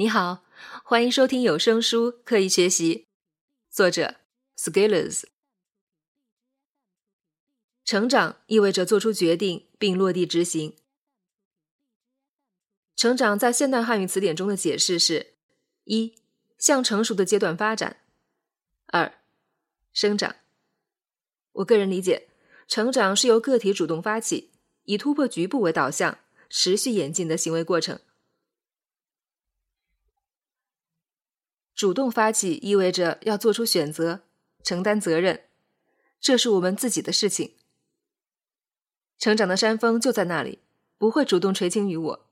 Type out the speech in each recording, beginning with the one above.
你好，欢迎收听有声书《刻意学习》，作者 Scalers。 成长意味着做出决定并落地执行。成长在现代汉语词典中的解释是： 1. 向成熟的阶段发展， 2. 生长。我个人理解，成长是由个体主动发起，以突破局部为导向，持续演进的行为过程。主动发起意味着要做出选择，承担责任，这是我们自己的事情。成长的山峰就在那里，不会主动垂青于我，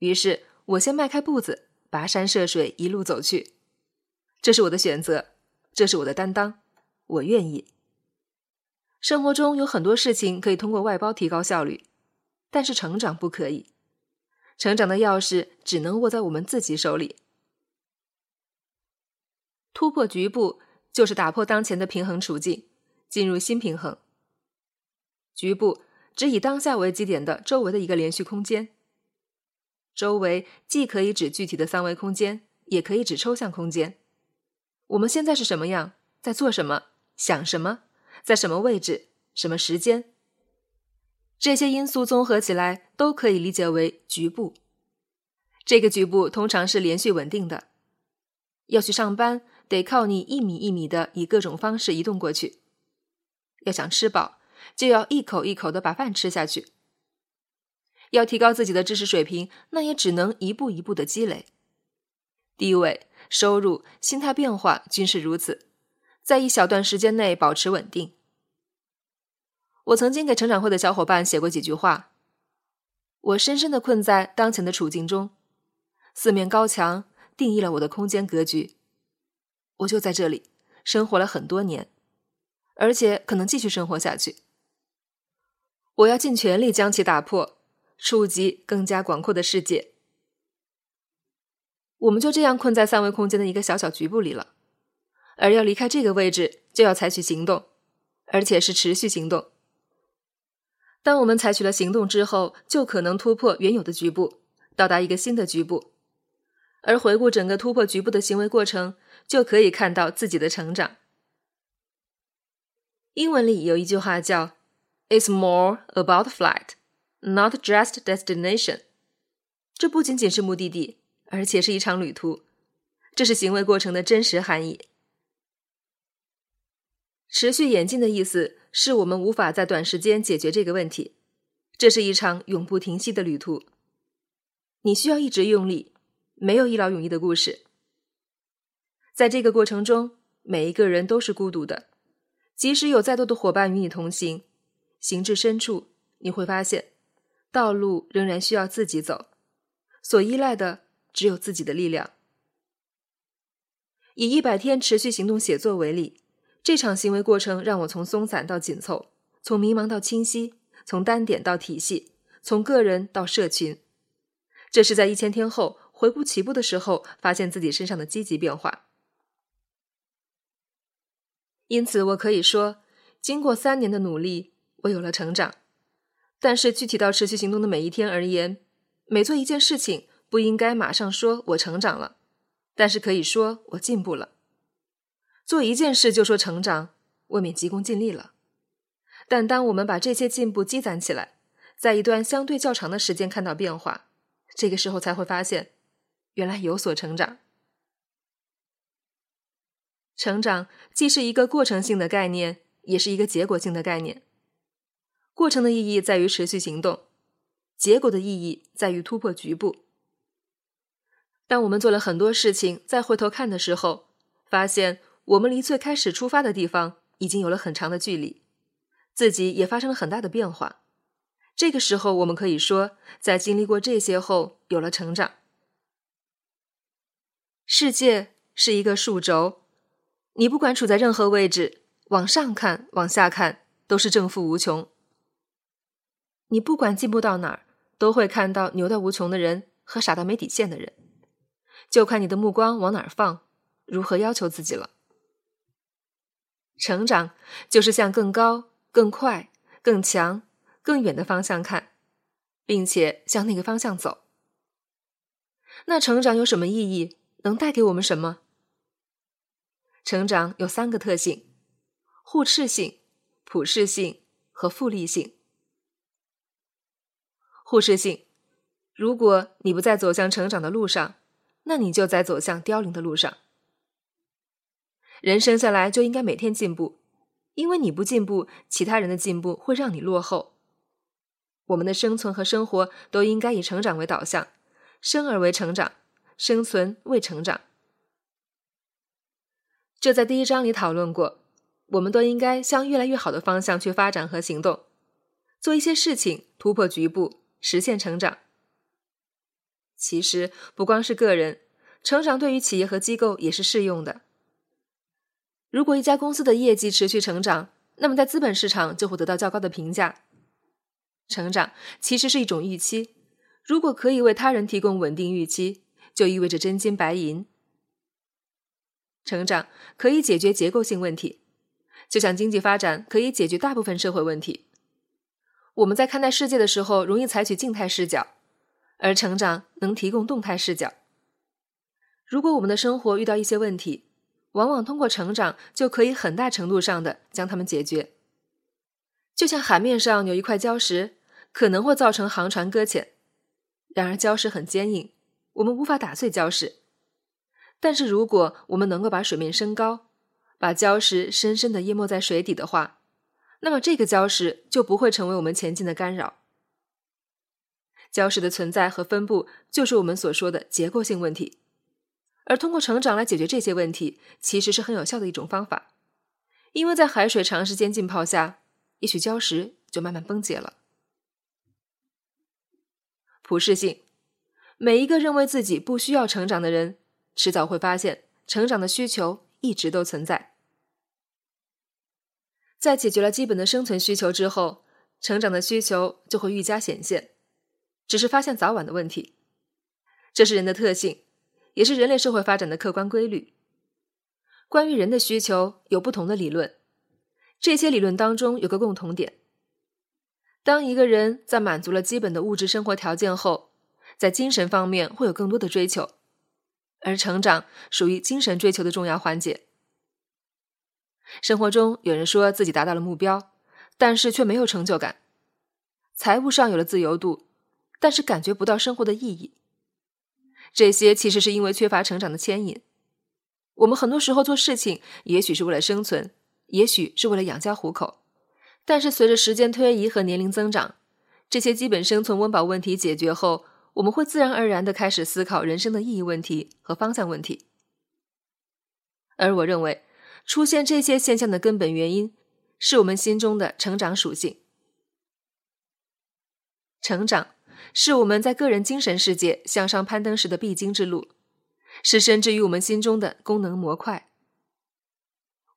于是我先迈开步子，跋山涉水一路走去。这是我的选择，这是我的担当，我愿意。生活中有很多事情可以通过外包提高效率，但是成长不可以。成长的钥匙只能握在我们自己手里。突破局部就是打破当前的平衡处境，进入新平衡。局部指以当下为基点的周围的一个连续空间。周围既可以指具体的三维空间，也可以指抽象空间。我们现在是什么样，在做什么，想什么，在什么位置，什么时间。这些因素综合起来都可以理解为局部。这个局部通常是连续稳定的。要去上班，得靠你一米一米的以各种方式移动过去。要想吃饱，就要一口一口的把饭吃下去。要提高自己的知识水平，那也只能一步一步的积累。地位、收入、心态变化均是如此，在一小段时间内保持稳定。我曾经给成长会的小伙伴写过几句话。我深深的困在当前的处境中，四面高墙定义了我的空间格局。我就在这里生活了很多年，而且可能继续生活下去。我要尽全力将其打破，触及更加广阔的世界。我们就这样困在三维空间的一个小小局部里了，而要离开这个位置，就要采取行动，而且是持续行动。当我们采取了行动之后，就可能突破原有的局部，到达一个新的局部。而回顾整个突破局部的行为过程，就可以看到自己的成长。英文里有一句话叫 It's more about flight, not just destination。 这不仅仅是目的地，而且是一场旅途。这是行为过程的真实含义。持续演进的意思是我们无法在短时间解决这个问题，这是一场永不停息的旅途。你需要一直用力，没有一劳永逸的故事。在这个过程中，每一个人都是孤独的，即使有再多的伙伴与你同行，行至深处，你会发现道路仍然需要自己走，所依赖的只有自己的力量。以100天持续行动写作为例，这场行为过程让我从松散到紧凑，从迷茫到清晰，从单点到体系，从个人到社群。这是在1000天后回顾起步的时候，发现自己身上的积极变化。因此我可以说，经过3年的努力，我有了成长。但是具体到持续行动的每一天而言，每做一件事情不应该马上说我成长了，但是可以说我进步了。做一件事就说成长，未免急功近利了。但当我们把这些进步积攒起来，在一段相对较长的时间看到变化，这个时候才会发现原来有所成长。成长既是一个过程性的概念，也是一个结果性的概念。过程的意义在于持续行动，结果的意义在于突破局部。当我们做了很多事情，再回头看的时候，发现我们离最开始出发的地方已经有了很长的距离，自己也发生了很大的变化。这个时候我们可以说，在经历过这些后，有了成长。世界是一个竖轴，你不管处在任何位置，往上看，往下看，都是正负无穷。你不管进步到哪儿，都会看到牛到无穷的人和傻到没底线的人，就看你的目光往哪儿放，如何要求自己了。成长就是向更高、更快、更强、更远的方向看，并且向那个方向走。那成长有什么意义？能带给我们什么？成长有3个特性：互斥性、普适性和复利性。互斥性，如果你不在走向成长的路上，那你就在走向凋零的路上。人生下来就应该每天进步，因为你不进步，其他人的进步会让你落后。我们的生存和生活都应该以成长为导向，生而为成长，生存为成长。这在第一章里讨论过，我们都应该向越来越好的方向去发展和行动，做一些事情，突破局部，实现成长。其实不光是个人，成长对于企业和机构也是适用的。如果一家公司的业绩持续成长，那么在资本市场就会得到较高的评价。成长其实是一种预期，如果可以为他人提供稳定预期，就意味着真金白银。成长可以解决结构性问题，就像经济发展可以解决大部分社会问题。我们在看待世界的时候容易采取静态视角，而成长能提供动态视角。如果我们的生活遇到一些问题，往往通过成长就可以很大程度上的将它们解决。就像海面上有一块礁石，可能会造成航船搁浅，然而礁石很坚硬，我们无法打碎礁石。但是如果我们能够把水面升高，把礁石深深地淹没在水底的话，那么这个礁石就不会成为我们前进的干扰。礁石的存在和分布就是我们所说的结构性问题。而通过成长来解决这些问题，其实是很有效的一种方法，因为在海水长时间浸泡下，也许礁石就慢慢崩解了。普适性，每一个认为自己不需要成长的人，迟早会发现成长的需求一直都存在。在解决了基本的生存需求之后，成长的需求就会愈加显现，只是发现早晚的问题。这是人的特性，也是人类社会发展的客观规律。关于人的需求有不同的理论，这些理论当中有个共同点：当一个人在满足了基本的物质生活条件后，在精神方面会有更多的追求，而成长属于精神追求的重要环节。生活中有人说自己达到了目标，但是却没有成就感；财务上有了自由度，但是感觉不到生活的意义。这些其实是因为缺乏成长的牵引。我们很多时候做事情，也许是为了生存，也许是为了养家糊口，但是随着时间推移和年龄增长，这些基本生存温饱问题解决后，我们会自然而然地开始思考人生的意义问题和方向问题。而我认为，出现这些现象的根本原因是我们心中的成长属性。成长是我们在个人精神世界向上攀登时的必经之路，是深植于我们心中的功能模块。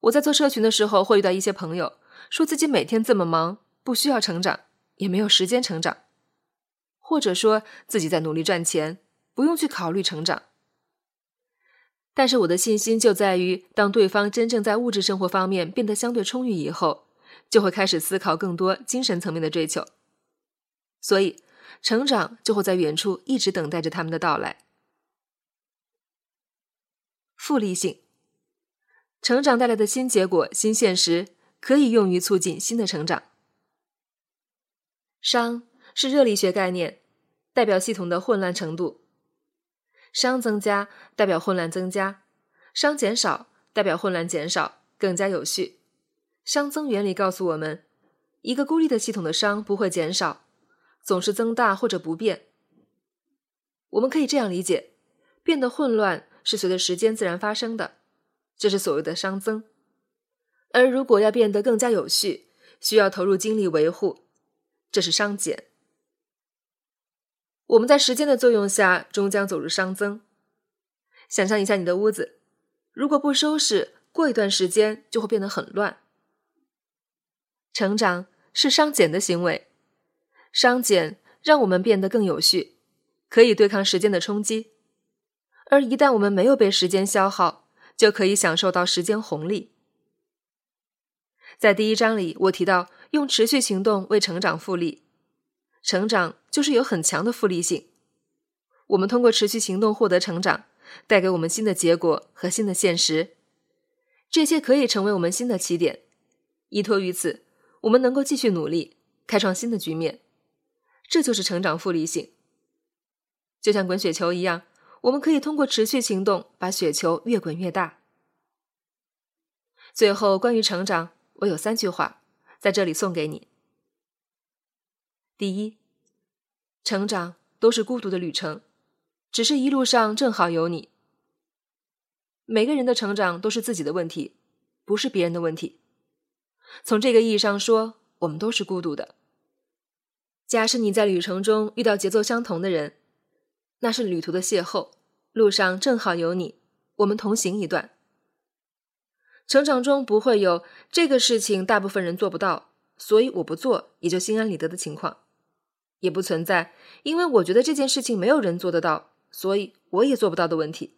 我在做社群的时候会遇到一些朋友，说自己每天这么忙，不需要成长，也没有时间成长，或者说自己在努力赚钱，不用去考虑成长。但是我的信心就在于，当对方真正在物质生活方面变得相对充裕以后，就会开始思考更多精神层面的追求，所以成长就会在远处一直等待着他们的到来。复利性，成长带来的新结果、新现实可以用于促进新的成长。熵是热力学概念，代表系统的混乱程度。熵增加代表混乱增加，熵减少代表混乱减少，更加有序。熵增原理告诉我们，一个孤立的系统的熵不会减少，总是增大或者不变。我们可以这样理解，变得混乱是随着时间自然发生的，这是所谓的熵增。而如果要变得更加有序，需要投入精力维护，这是熵减。我们在时间的作用下，终将走入熵增。想象一下你的屋子，如果不收拾，过一段时间就会变得很乱。成长是熵减的行为，熵减让我们变得更有序，可以对抗时间的冲击，而一旦我们没有被时间消耗，就可以享受到时间红利。在第一章里，我提到用持续行动为成长复利，成长就是有很强的复利性。我们通过持续行动获得成长，带给我们新的结果和新的现实，这些可以成为我们新的起点。依托于此，我们能够继续努力，开创新的局面。这就是成长复利性。就像滚雪球一样，我们可以通过持续行动把雪球越滚越大。最后，关于成长，我有3句话在这里送给你。第一，成长都是孤独的旅程，只是一路上正好有你。每个人的成长都是自己的问题，不是别人的问题。从这个意义上说，我们都是孤独的。假使你在旅程中遇到节奏相同的人，那是旅途的邂逅，路上正好有你，我们同行一段。成长中不会有这个事情大部分人做不到，所以我不做也就心安理得的情况，也不存在因为我觉得这件事情没有人做得到，所以我也做不到的问题。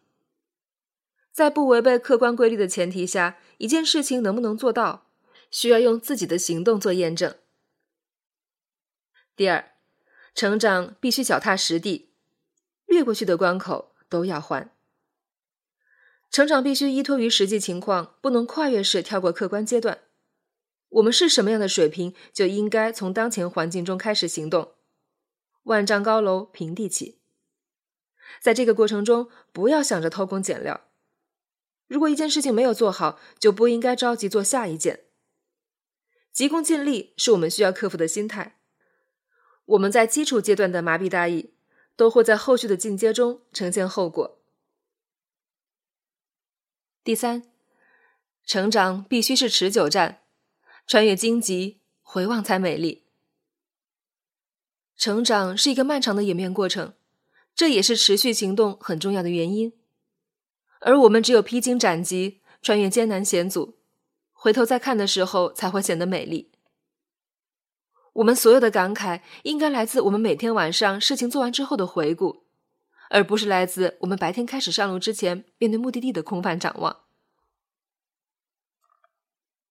在不违背客观规律的前提下，一件事情能不能做到，需要用自己的行动做验证。第二，成长必须脚踏实地，越过去的关口都要还。成长必须依托于实际情况，不能跨越式跳过客观阶段。我们是什么样的水平，就应该从当前环境中开始行动。万丈高楼平地起。在这个过程中，不要想着偷工减料。如果一件事情没有做好，就不应该着急做下一件。急功近利是我们需要克服的心态。我们在基础阶段的麻痹大意，都会在后续的进阶中呈现后果。第三，成长必须是持久战，穿越荆棘，回望才美丽。成长是一个漫长的演变过程，这也是持续行动很重要的原因。而我们只有披荆斩棘，穿越艰难险阻，回头再看的时候才会显得美丽。我们所有的感慨应该来自我们每天晚上事情做完之后的回顾，而不是来自我们白天开始上路之前面对目的地的空泛展望。